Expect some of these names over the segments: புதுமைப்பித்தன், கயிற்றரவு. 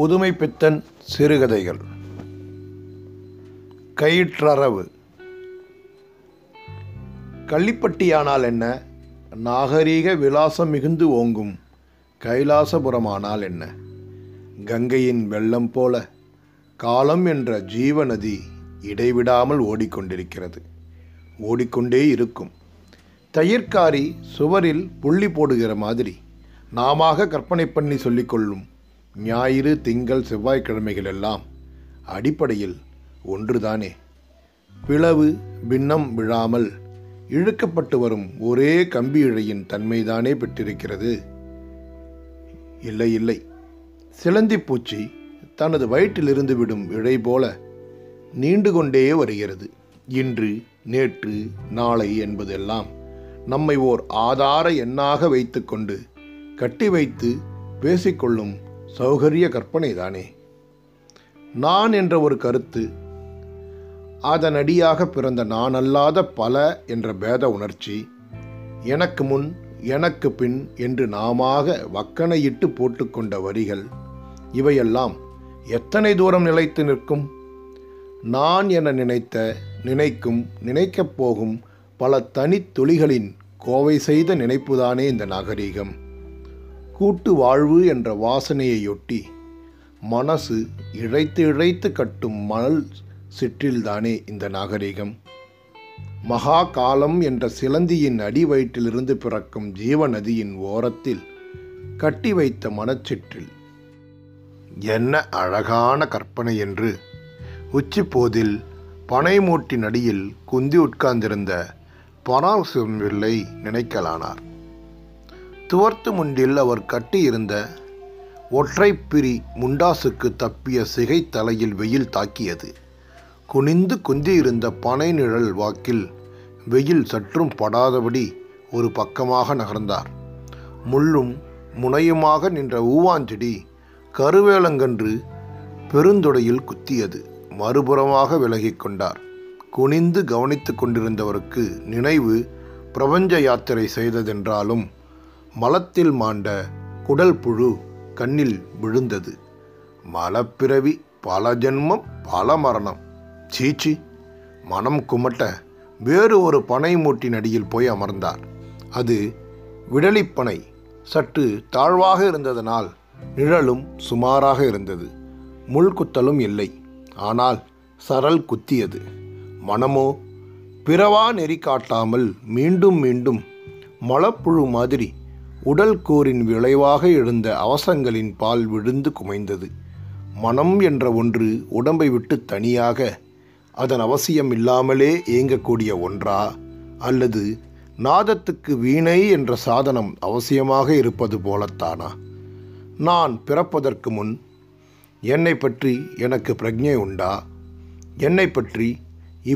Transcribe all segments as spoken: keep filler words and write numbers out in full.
புதுமைப்பித்தன் சிறுகதைகள். கயிற்றரவு. கள்ளிப்பட்டியானால் என்ன, நாகரீக விலாசம் மிகுந்து ஓங்கும் கைலாசபுரமானால் என்ன, கங்கையின் வெள்ளம் போல காலம் என்ற ஜீவநதி இடைவிடாமல் ஓடிக்கொண்டிருக்கிறது, ஓடிக்கொண்டே இருக்கும். தயிர்காரி சுவரில் புள்ளி போடுகிற மாதிரி நாமாக கற்பனை பண்ணி சொல்லிக்கொள்ளும் ஞாயிறு திங்கள் செவ்வாய்க்கிழமைகளெல்லாம் அடிப்படையில் ஒன்றுதானே. பிளவு பின்னம் விழாமல் இழுக்கப்பட்டு வரும் ஒரே கம்பி இழையின் தன்மைதானே பெற்றிருக்கிறது. இல்லை இல்லை, சிலந்தி பூச்சி தனது வயிற்றிலிருந்து விடும் இழை போல நீண்டு கொண்டே வருகிறது. இன்று நேற்று நாளை என்பதெல்லாம் நம்மை ஓர் ஆதார எண்ணாக வைத்து கொண்டு கட்டி வைத்து பேசிக்கொள்ளும் சௌகரிய கற்பனைதானே. நான் என்ற ஒரு கருத்து, அதனடியாக பிறந்த நான் அல்லாத பல என்ற பேத உணர்ச்சி, எனக்கு முன் எனக்கு பின் என்று நாமாக வக்கணையிட்டு போட்டுக்கொண்ட வரிகள், இவையெல்லாம் எத்தனை தூரம் நிலைத்து நிற்கும்? நான் என நினைத்த, நினைக்கும், நினைக்கப் போகும் பல தனித்துளிகளின் கோவை செய்த நினைப்புதானே இந்த நாகரீகம். கூட்டு வாழ்வு என்ற வாசனையொட்டி மனசு இழைத்து இழைத்து கட்டும் மணல் சிற்றில்தானே இந்த நாகரீகம். மகா காலம் என்ற சிலந்தியின் அடி வயிற்றிலிருந்து பிறக்கும் ஜீவநதியின் ஓரத்தில் கட்டி வைத்த மனச்சிற்றில் என்ன அழகான கற்பனை என்று உச்சிப்போதில் பனைமூட்டின் அடியில் குந்தி உட்கார்ந்திருந்த பராமசிவம் பிள்ளை நினைக்கலானார். துவர்த்து முண்டில் அவர் கட்டியிருந்த ஒற்றைப்பிரி முண்டாசுக்கு தப்பிய சிகை தலையில் வெயில் தாக்கியது. குனிந்து குந்தியிருந்த பனை நிழல் வாக்கில் வெயில் சற்றும் படாதபடி ஒரு பக்கமாக நகர்ந்தார். முள்ளும் முனையுமாக நின்ற ஊவாஞ்செடி கருவேலங்கன்று பெருந்தொடையில் குத்தியது. மறுபுறமாக விலகி கொண்டார். குனிந்து கவனித்து கொண்டிருந்தவருக்கு நினைவு பிரபஞ்ச யாத்திரை செய்ததென்றாலும் மலத்தில் மாண்ட குடல் புழு கண்ணில் விழுந்தது. மலப்பிறவி, பல ஜென்மம், பல மரணம், சீச்சி! மனம் குமட்ட வேறு ஒரு பனை மூட்டின் அடியில் போய் அமர்ந்தார். அது விடலிப்பனை, சற்று தாழ்வாக இருந்ததனால் நிழலும் சுமாராக இருந்தது, முள்குத்தலும் இல்லை. ஆனால் சரல் குத்தியது. மனமோ பிறவா நெறி காட்டாமல் மீண்டும் மீண்டும் மலப்புழு மாதிரி உடல் கூறின் விளைவாக எழுந்த அவசங்களின் பால் விழுந்து குமைந்தது. மனம் என்ற ஒன்று உடம்பை விட்டு தனியாக அதன் அவசியம் இல்லாமலே இயங்கக்கூடிய ஒன்றா, அல்லது நாதத்துக்கு வீணை என்ற சாதனம் அவசியமாக இருப்பது போலத்தானா? நான் பிறப்பதற்கு முன் என்னை பற்றி எனக்கு பிரக்ஞை உண்டா? என்னை பற்றி,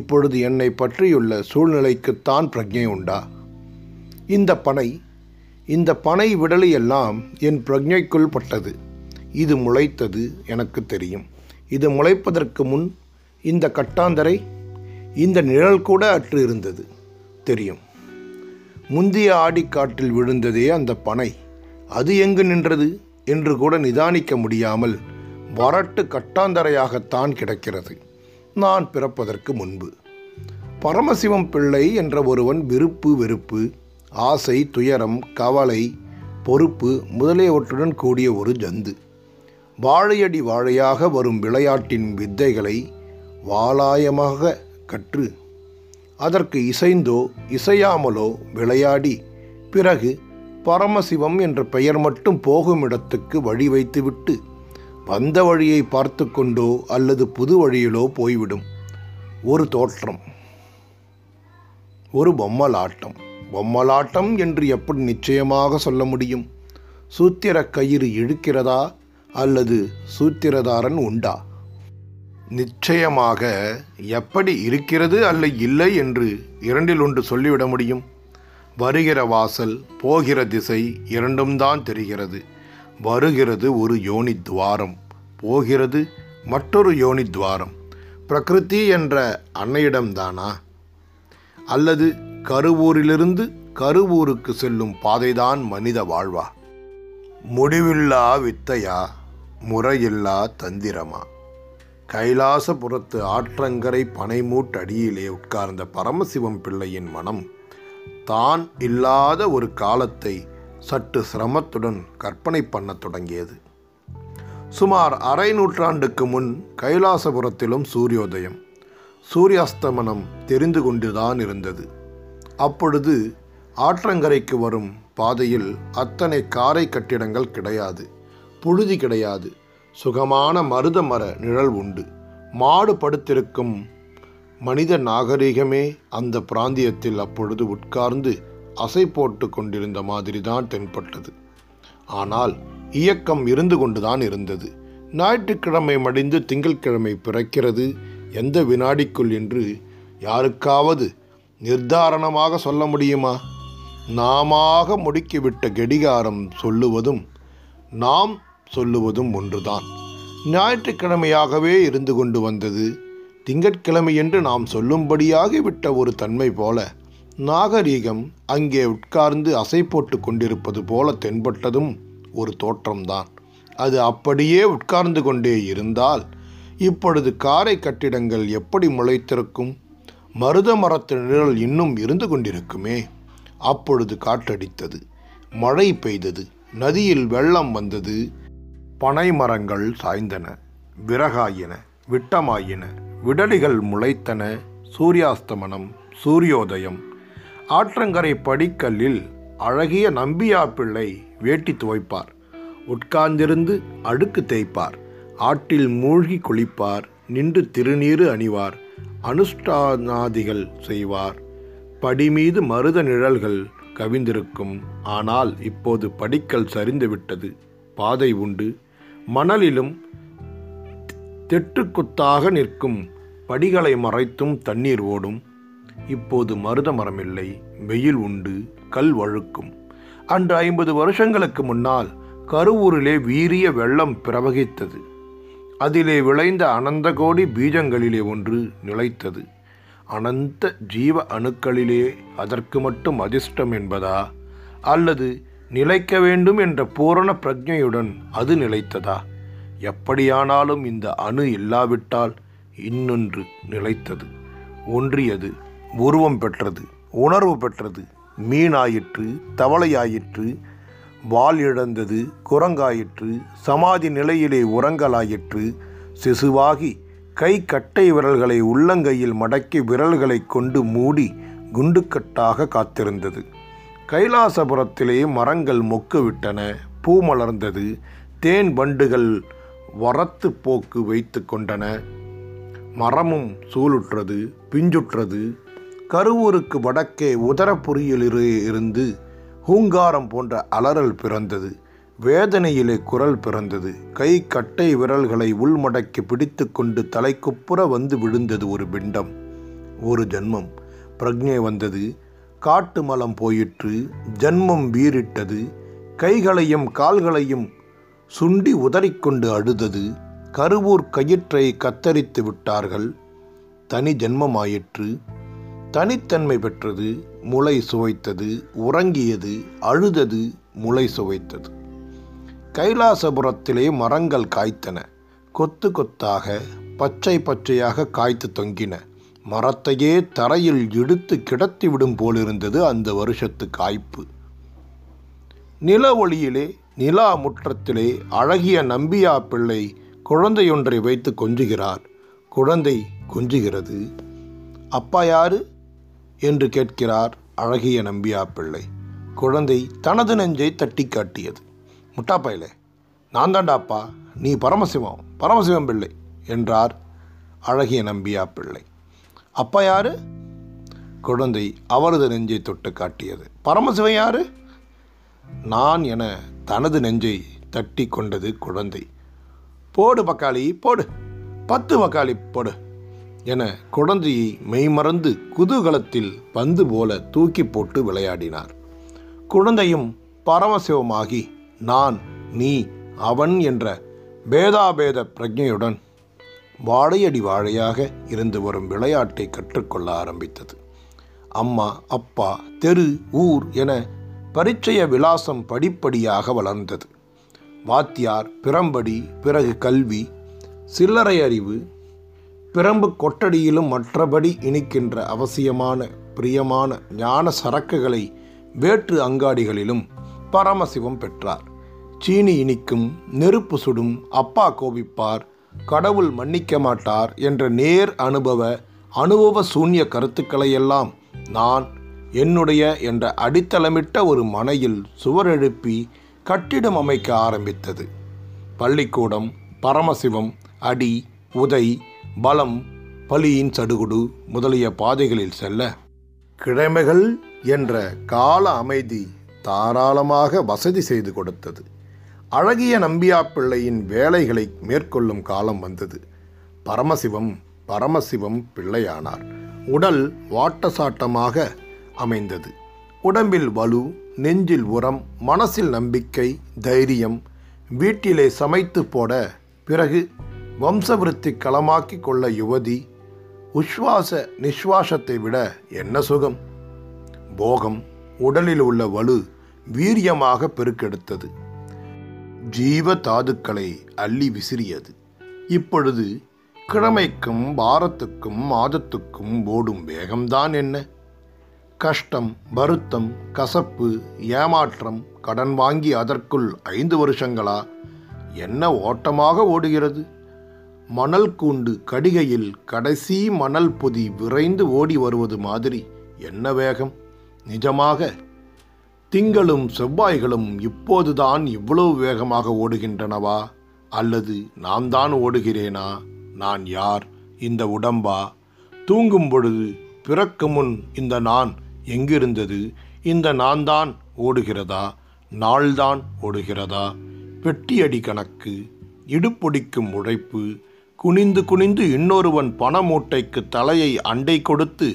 இப்பொழுது என்னை பற்றியுள்ள சூழ்நிலைக்குத்தான் பிரக்ஞை உண்டா? இந்த பனை இந்த பனை விடலையெல்லாம் என் பிரக்ஞைக்குள் பட்டது. இது முளைத்தது எனக்கு தெரியும். இது முளைப்பதற்கு முன் இந்த கட்டாந்தரை, இந்த நிழல் கூட அற்று இருந்தது தெரியும். முந்திய ஆடிக்காற்றில் விழுந்ததே அந்த பனை, அது எங்கு நின்றது என்று கூட நிதானிக்க முடியாமல் வரட்டு கட்டாந்தரையாகத்தான் கிடக்கிறது நான் பிறப்பதற்கு முன்பு. பரமசிவம் பிள்ளை என்ற ஒருவன் விருப்பு வெறுப்பு, ஆசை, துயரம், கவலை, பொறுப்பு முதலியவற்றுடன் கூடிய ஒரு ஜந்து. வாழையடி வாழையாக வரும் விளையாட்டின் வித்தைகளை வாளாயமாக கற்று அதற்கு இசைந்தோ இசையாமலோ விளையாடி பிறகு பரமசிவம் என்ற பெயர் மட்டும் போகும் இடத்துக்கு வழி வைத்துவிட்டு வந்த வழியை பார்த்து கொண்டோ அல்லது புது வழியிலோ போய்விடும். ஒரு தோற்றம், ஒரு பொம்மலாட்டம். பொம்மலாட்டம் என்று எப்படி நிச்சயமாக சொல்ல முடியும்? சூத்திர கயிறு இழுக்கிறதா அல்லது சூத்திரதாரன் உண்டா? நிச்சயமாக எப்படி இருக்கிறது அல்ல இல்லை என்று இரண்டில் ஒன்று சொல்லிவிட முடியும். வருகிற வாசல், போகிற திசை இரண்டும் தான் தெரிகிறது. வருகிறது ஒரு யோனி துவாரம், போகிறது மற்றொரு யோனி துவாரம். பிரகிருதி என்ற அன்னையிடம்தானா? அல்லது கருவூரிலிருந்து கருவூருக்கு செல்லும் பாதைதான் மனித வாழ்வா? முடிவில்லா வித்தையா? முறையில்லா தந்திரமா? கைலாசபுரத்து ஆற்றங்கரை பனைமூட்டடியிலே உட்கார்ந்த பரமசிவம் பிள்ளையின் மனம் தான் இல்லாத ஒரு காலத்தை சற்று சிரமத்துடன் கற்பனை பண்ண தொடங்கியது. சுமார் அரை நூற்றாண்டுக்கு முன் கைலாசபுரத்திலும் சூரியோதயம் சூரியாஸ்தமனம் தெரிந்து கொண்டுதான் இருந்தது. அப்பொழுது ஆற்றங்கரைக்கு வரும் பாதையில் அத்தனை காரை கட்டிடங்கள் கிடையாது, புழுதி கிடையாது, சுகமான மருத மர நிழல் உண்டு. மாடு படுத்திருக்கும் மனித நாகரிகமே அந்த பிராந்தியத்தில் அப்பொழுது உட்கார்ந்து அசை போட்டு கொண்டிருந்த மாதிரி தான் தென்பட்டது. ஆனால் இயக்கம் இருந்து கொண்டுதான் இருந்தது. ஞாயிற்றுக்கிழமை மடிந்து திங்கட்கிழமை பிறக்கிறது எந்த வினாடிக்குள் என்று யாருக்காவது நிர்தாரணமாக சொல்ல முடியுமா? நாமாக முடுக்கிவிட்ட கெடிகாரம் சொல்லுவதும் நாம் சொல்லுவதும் ஒன்றுதான். ஞாயிற்றுக்கிழமையாகவே இருந்து கொண்டு வந்தது திங்கட்கிழமையென்று நாம் சொல்லும்படியாகிவிட்ட ஒரு தன்மை போல நாகரீகம் அங்கே உட்கார்ந்து அசை போட்டு கொண்டிருப்பது போல தென்பட்டதும் ஒரு தோற்றம்தான். அது அப்படியே உட்கார்ந்து கொண்டே இருந்தால் இப்பொழுது காரை கட்டிடங்கள் எப்படி முளைத்திருக்கும்? மருத மரத்து நிழல் இன்னும் இருந்து கொண்டிருக்குமே. அப்பொழுது காற்றடித்தது, மழை பெய்தது, நதியில் வெள்ளம் வந்தது, பனை மரங்கள் சாய்ந்தன, விறகாயின, விட்டமாயின, விடலிகள் முளைத்தன. சூரியாஸ்தமனம், சூரியோதயம். ஆற்றங்கரை படிக்கல்லில் அழகிய நம்பியா பிள்ளை வேட்டி துவைப்பார், உட்கார்ந்திருந்து அழுக்கு தேய்ப்பார், ஆற்றில் மூழ்கி குளிப்பார், நின்று திருநீறு அணிவார், அனுஷ்டானாதிகள் செய்வார். படிமீது மருத நிழல்கள் கவிந்திருக்கும். ஆனால் இப்போது படிக்கல் சரிந்துவிட்டது, பாதை உண்டு. மணலிலும் தெற்றுக்குத்தாக நிற்கும் படிகளை மறைத்தும் தண்ணீர் ஓடும். இப்போது மருத மரமில்லை, வெயில் உண்டு, கல் வழுக்கும். அன்று ஐம்பது வருஷங்களுக்கு முன்னால் கருவூரிலே வீரிய வெள்ளம் பிரவகித்தது. அதிலே விளைந்த அனந்த கோடி பீஜங்களிலே ஒன்று நிலைத்தது. அனந்த ஜீவ அணுக்களிலே அதற்கு மட்டும் அதிர்ஷ்டம் என்பதா, அல்லது நிலைக்க வேண்டும் என்ற பூரண பிரஜையுடன் அது நிலைத்ததா? எப்படியானாலும் இந்த அணு இல்லாவிட்டால் இன்னொன்று நிலைத்தது, ஒன்றியது, உருவம் பெற்றது, உணர்வு பெற்றது. மீனாயிற்று, தவளையாயிற்று, வால் இழந்தது, குரங்காயிற்று, சமாதி நிலையிலே உரங்கலாயிற்று, சிசுவாகி கை கட்டை விரல்களை உள்ளங்கையில் மடக்கி விரல்களை கொண்டு மூடி குண்டுக்கட்டாக காத்திருந்தது. கைலாசபுரத்திலே மரங்கள் மொக்கு விட்டன, பூ மலர்ந்தது, தேன் வண்டுகள் வரத்து போக்கு வைத்து கொண்டன, மரமும் சூலுற்றது, பிஞ்சுற்றது. கருவூருக்கு வடக்கே உதரபுரியிலே இருந்து ஹூங்காரம் போன்ற அலறல் பிறந்தது, வேதனையிலே குரல் பிறந்தது. கை கட்டை விரல்களை உள்மடக்கி பிடித்து கொண்டு தலைக்குப்புற வந்து விழுந்தது ஒரு பிண்டம், ஒரு ஜன்மம். பிரக்ஞை வந்தது, காட்டு மலம் போயிற்று, ஜன்மம் வீறிட்டது, கைகளையும் கால்களையும் சுண்டி உதறிக்கொண்டு அழுதது. கருவூர் கயிற்றை கத்தரித்து விட்டார்கள், தனி ஜன்மமாயிற்று, தனித்தன்மை பெற்றது, முளை சுவைத்தது, உறங்கியது, அழுதது, முளை சுவைத்தது. கைலாசபுரத்திலே மரங்கள் காய்த்தன, கொத்து கொத்தாக பச்சை பச்சையாக காய்த்து தொங்கின. மரத்தையே தரையில் இழுத்து கிடத்திவிடும் போலிருந்தது அந்த வருஷத்து காய்ப்பு. நில ஒளியிலே நிலா முற்றத்திலே அழகிய நம்பியா பிள்ளை குழந்தையொன்றை வைத்து கொஞ்சுகிறார். குழந்தை கொஞ்சுகிறது. அப்பா யாரு என்று கேட்கிறார் அழகிய நம்பியா பிள்ளை. குழந்தை தனது நெஞ்சை தட்டி காட்டியது. முட்டாப்பையிலே, நான் தாண்டாப்பா, நீ பரமசிவம், பரமசிவம் பிள்ளை என்றார் அழகிய நம்பியா பிள்ளை. அப்பா யாரு? குழந்தை அவரது நெஞ்சை தொட்டு காட்டியது. பரமசிவம் யாரு? நான் என தனது நெஞ்சை தட்டி கொண்டது குழந்தை. போடு பக்காளி போடு, பத்து பக்காளி போடு என குழந்தையை மெய்மறந்து குதூகலத்தில் பந்து போல தூக்கி போட்டு விளையாடினார். குழந்தையும் பரமசிவமாகி நான், நீ, அவன் என்ற பேதாபேத பிரஜையுடன் வாழையடி வாழையாக இருந்து வரும் விளையாட்டை கற்றுக்கொள்ள ஆரம்பித்தது. அம்மா, அப்பா, தெரு, ஊர் என பரிச்சய விலாசம் படிப்படியாக வளர்ந்தது. வாத்தியார், பிரம்படி, பிறகு கல்வி, சில்லறை அறிவு, பிரம்பு கொட்டடியிலும் மற்றபடி இணைக்கின்ற அவசியமான பிரியமான ஞான சரக்குகளை வேற்று அங்காடிகளிலும் பரமசிவம் பெற்றார். சீனி இனிக்கும், நெருப்பு சுடும், அப்பா கோபிப்பார், கடவுள் மன்னிக்க மாட்டார் என்ற நேர் அனுபவ அனுபவ சூன்ய கருத்துக்களையெல்லாம் நான் என்னுடைய என்ற அடித்தளமிட்ட ஒரு மனையில் சுவர் எழுப்பி கட்டிடம் அமைக்க ஆரம்பித்தது. பள்ளிக்கூடம், பரமசிவம், அடி, உதை, பலம், பலியின் சடுகுடு முதலிய பாதைகளில் செல்ல கிழமைகள் என்ற கால அமைதி தாராளமாக வசதி செய்து கொடுத்தது. அழகிய நம்பியாப்பிள்ளையின் வேலைகளை மேற்கொள்ளும் காலம் வந்தது. பரமசிவம் பரமசிவம் பிள்ளையானார். உடல் வாட்டசாட்டமாக அமைந்தது. உடம்பில் வலு, நெஞ்சில் உரம், மனசில் நம்பிக்கை, தைரியம். வீட்டிலே சமைத்து போட, பிறகு வம்சவிருத்தி களமாக்கி கொள்ள யுவதி. உஷ்வாச நிஸ்வாசத்தை விட என்ன சுகம்! போகம் உடலில் உள்ள வலு வீரியமாக பெருக்கெடுத்தது, ஜீவ தாதுக்களை அள்ளி விசிறியது. இப்பொழுது கிழமைக்கும் வாரத்துக்கும் மாதத்துக்கும் ஓடும் வேகம்தான் என்ன! கஷ்டம், வருத்தம், கசப்பு, ஏமாற்றம், கடன் வாங்கி அதற்குள் ஐந்து வருஷங்களா என்ன ஓட்டமாக ஓடுகிறது! மணல் கூண்டு கடிகையில் கடைசி மணல் பொதி விரைந்து ஓடி வருவது மாதிரி என்ன வேகம்! நிஜமாக திங்களும் செவ்வாய்களும் இப்போதுதான் இவ்வளவு வேகமாக ஓடுகின்றனவா? அல்லது நான் தான் ஓடுகிறேனா? நான் யார்? இந்த உடம்பா? தூங்கும் பொழுது பிறக்கு முன் இந்த நான் எங்கிருந்தது? இந்த நான் தான் ஓடுகிறதா? நாள்தான் ஓடுகிறதா? பெட்டியடி கணக்கு, இடுப்பொடிக்கும் உழைப்பு, குனிந்து குனிந்து இன்னொருவன் பண மூட்டைக்கு தலையை அண்டை கொடுத்து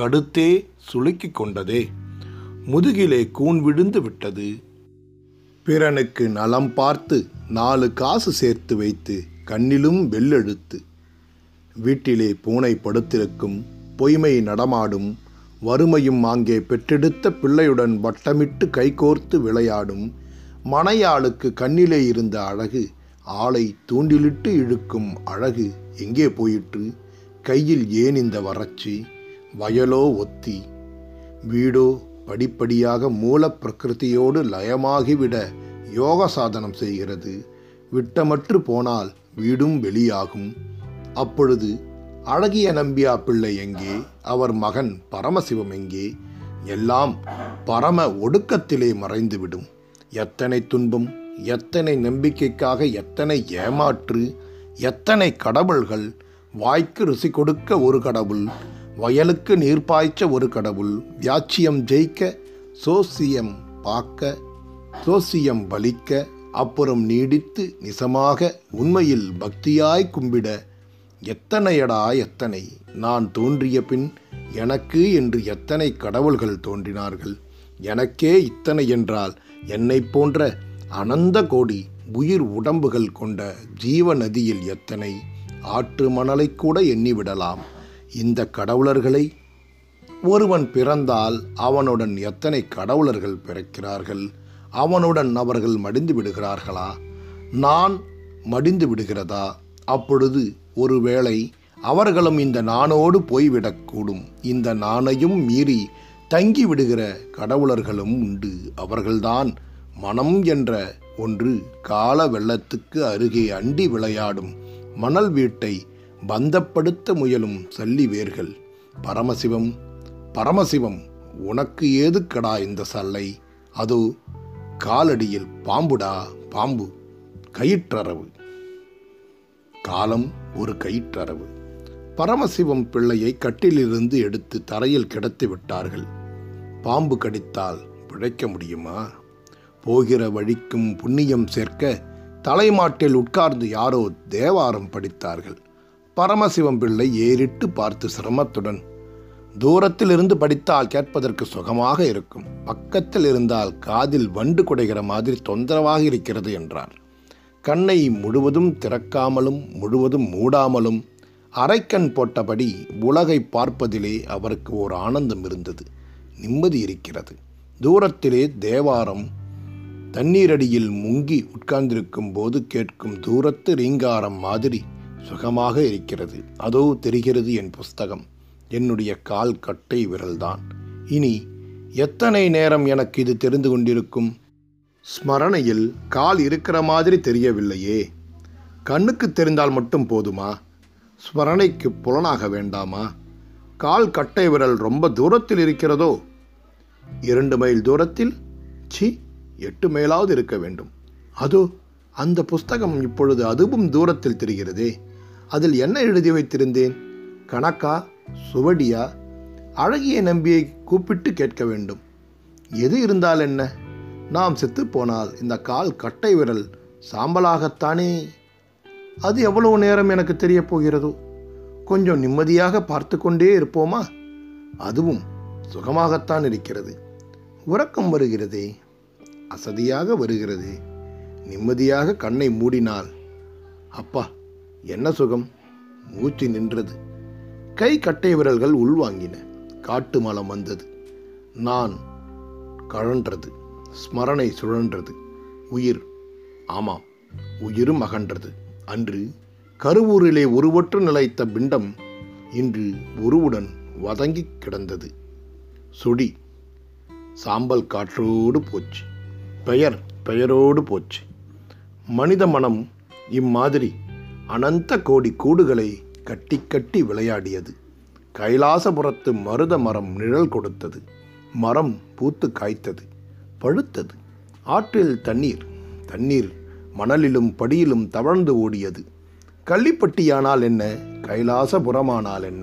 கடுத்தே சுளுக்கி கொண்டதே. முதுகிலே கூன் விழுந்து விட்டது. பிறனுக்கு நலம் பார்த்து நாலு காசு சேர்த்து வைத்து கண்ணிலும் வெள்ளெழுத்து. வீட்டிலே பூனை படுத்திருக்கும், பொய்மை நடமாடும், வறுமையும் அங்கே பெற்றெடுத்த பிள்ளையுடன் வட்டமிட்டு கைகோர்த்து விளையாடும். மனையாளுக்கு கண்ணிலே இருந்த அழகு, ஆளை தூண்டிலிட்டு இழுக்கும் அழகு எங்கே போயிற்று? கையில் ஏன் இந்த வறட்சி? வயலோ ஒத்தி, வீடோ படிப்படியாக மூலப்பிரகிருதியோடு லயமாகிவிட யோக சாதனம் செய்கிறது. விட்டமற்று போனால் வீடும் வெளியாகும். அப்பொழுது அழகிய நம்பியா பிள்ளை எங்கே? அவர் மகன் பரமசிவம் எங்கே? எல்லாம் பரம ஒடுக்கத்திலே மறைந்துவிடும். எத்தனை துன்பம், எத்தனை நம்பிக்கைக்காக எத்தனை ஏமாற்று, எத்தனை கடவுள்கள்! வாய்க்கு ருசி கொடுக்க ஒரு கடவுள், வயலுக்கு நீர்ப்பாய்ச்ச ஒரு கடவுள், வியாச்சியம் ஜெயிக்க, சோசியம் பார்க்க, சோசியம் பலிக்க, அப்புறம் நீடித்து நிசமாக உண்மையில் பக்தியாய் கும்பிட. எத்தனையடா எத்தனை! நான் தோன்றிய பின் எனக்கு என்று எத்தனை கடவுள்கள் தோன்றினார்கள்! எனக்கே இத்தனை என்றால் என்னை போன்ற அனந்த கோடி உயிர் உடம்புகள் கொண்ட ஜீவ நதியில் எத்தனை! ஆற்று மணலை கூட எண்ணிவிடலாம். இந்த கடவுளர்களை! ஒருவன் பிறந்தால் அவனுடன் எத்தனை கடவுளர்கள் பிறக்கிறார்கள்? அவனுடன் அவர்கள் மடிந்து விடுகிறார்களா? நான் மடிந்து விடுகிறதா? அப்பொழுது ஒருவேளை அவர்களும் இந்த நானோடு போய்விடக்கூடும். இந்த நானையும் மீறி தங்கி விடுகிற கடவுளர்களும் உண்டு. அவர்கள்தான் மனம் என்ற ஒன்று கால வெள்ளத்துக்கு அருகே அண்டி விளையாடும் மணல் வீட்டை பந்தப்படுத்த முயலும் சல்லி வேர்கள். பரமசிவம் பரமசிவம் உனக்கு ஏதுக்கடா இந்த சல்லை? அதோ காலடியில் பாம்புடா, பாம்பு! கயிற்றரவு. காலம் ஒரு கயிற்றரவு. பரமசிவம் பிள்ளையை கட்டிலிருந்து எடுத்து தரையில் கிடத்தி விட்டார்கள். பாம்பு கடித்தால் பிழைக்க முடியுமா? போகிற வழிக்கும் புண்ணியம் சேர்க்க தலைமாட்டில் உட்கார்ந்து யாரோ தேவாரம் படித்தார்கள். பரமசிவம் பிள்ளை ஏறிட்டு பார்த்து சிரமத்துடன், தூரத்திலிருந்து படித்தால் கேட்பதற்கு சுகமாக இருக்கும், பக்கத்தில் இருந்தால் காதில் வண்டு குடைகிற மாதிரி தொந்தரவாக இருக்கிறது என்றார். கண்ணை முழுவதும் திறக்காமலும் முழுவதும் மூடாமலும் அரைக்கண் போட்டபடி உலகை பார்ப்பதிலே அவருக்கு ஒரு ஆனந்தம் இருந்தது. நிம்மதி இருக்கிறது. தூரத்திலே தேவாரம் தண்ணீரடியில் முங்கி உட்கார்ந்திருக்கும் போது கேட்கும் தூரத்து ரீங்காரம் மாதிரி சுகமாக இருக்கிறது. அதோ தெரிகிறது என் புஸ்தகம், என்னுடைய கால் கட்டை விரல்தான். இனி எத்தனை நேரம் எனக்கு இது தெரிந்து கொண்டிருக்கும்? ஸ்மரணையில் கால் இருக்கிற மாதிரி தெரியவில்லையே. கண்ணுக்கு தெரிந்தால் மட்டும் போதுமா? ஸ்மரணைக்கு புலனாக வேண்டாமா? கால் கட்டை விரல் ரொம்ப தூரத்தில் இருக்கிறதோ? இரண்டு மைல் தூரத்தில்? சி, எட்டு மைலாவது இருக்க வேண்டும். அதோ அந்த புஸ்தகம் இப்பொழுது அதுவும் தூரத்தில் தெரிகிறதே. அதில் என்ன எழுதி வைத்திருந்தேன்? கணக்கா, சுவடியா? அழகிய நம்பியை கூப்பிட்டு கேட்க வேண்டும். எது இருந்தால் என்ன? நாம் செத்துப்போனால் இந்த கால் கட்டை விரல் சாம்பலாகத்தானே. அது எவ்வளவு நேரம் எனக்கு தெரிய போகிறதோ? கொஞ்சம் நிம்மதியாக பார்த்து கொண்டே இருப்போமா? அதுவும் சுகமாகத்தான் இருக்கிறது. உறக்கம் வருகிறதே, அசதியாக வருகிறதே. நிம்மதியாக கண்ணை மூடினால் அப்பா என்ன சுகம்! மூச்சு நின்றது. கை கட்டை விரல்கள் உள்வாங்கின. காட்டு மலம் வந்தது. நான் கழன்றது. ஸ்மரணை சுழன்றது. உயிர், ஆமாம், உயிரும் அகன்றது. அன்று கருவூரிலே உருவற்று நிலைத்த பிண்டம் இன்று உருவுடன் வதங்கி கிடந்தது. சுடி சாம்பல் காற்றோடு போச்சு. பெயர் பெயரோடு போச்சு. மனித மனம் இம்மாதிரி அனந்த கோடி கூடுகளை கட்டி கட்டி விளையாடியது. கைலாசபுரத்து மருத மரம் நிழல் கொடுத்தது. மரம் பூத்து காய்த்தது, பழுத்தது. ஆற்றில் தண்ணீர், தண்ணீர் மணலிலும் படியிலும் தவழ்ந்து ஓடியது. கள்ளிப்பட்டியானால் என்ன, கைலாசபுரமானால் என்ன,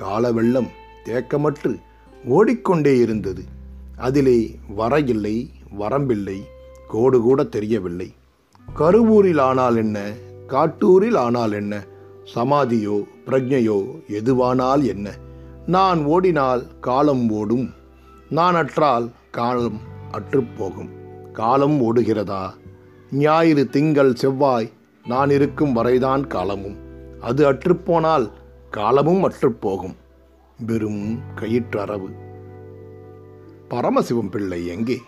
காலவெள்ளம் தேக்கமற்று ஓடிக்கொண்டே இருந்தது. அதிலே வரையில்லை, வரம்பில்லை, கோடு கூட தெரியவில்லை. கருவூரில் ஆனால் என்ன, காட்டூரில் ஆனால் என்ன, சமாதியோ பிரஜையோ எதுவானால் என்ன, நான் ஓடினால் காலம் ஓடும், நான் அற்றால் காலம் அற்றுப்போகும். காலம் ஓடுகிறதா? ஞாயிறு, திங்கள், செவ்வாய் நான் இருக்கும் வரைதான் காலமும். அது அற்றுப்போனால் காலமும் அற்றுப்போகும். வெறும் கயிற்றரவு. பரமசிவம் பிள்ளை எங்கே?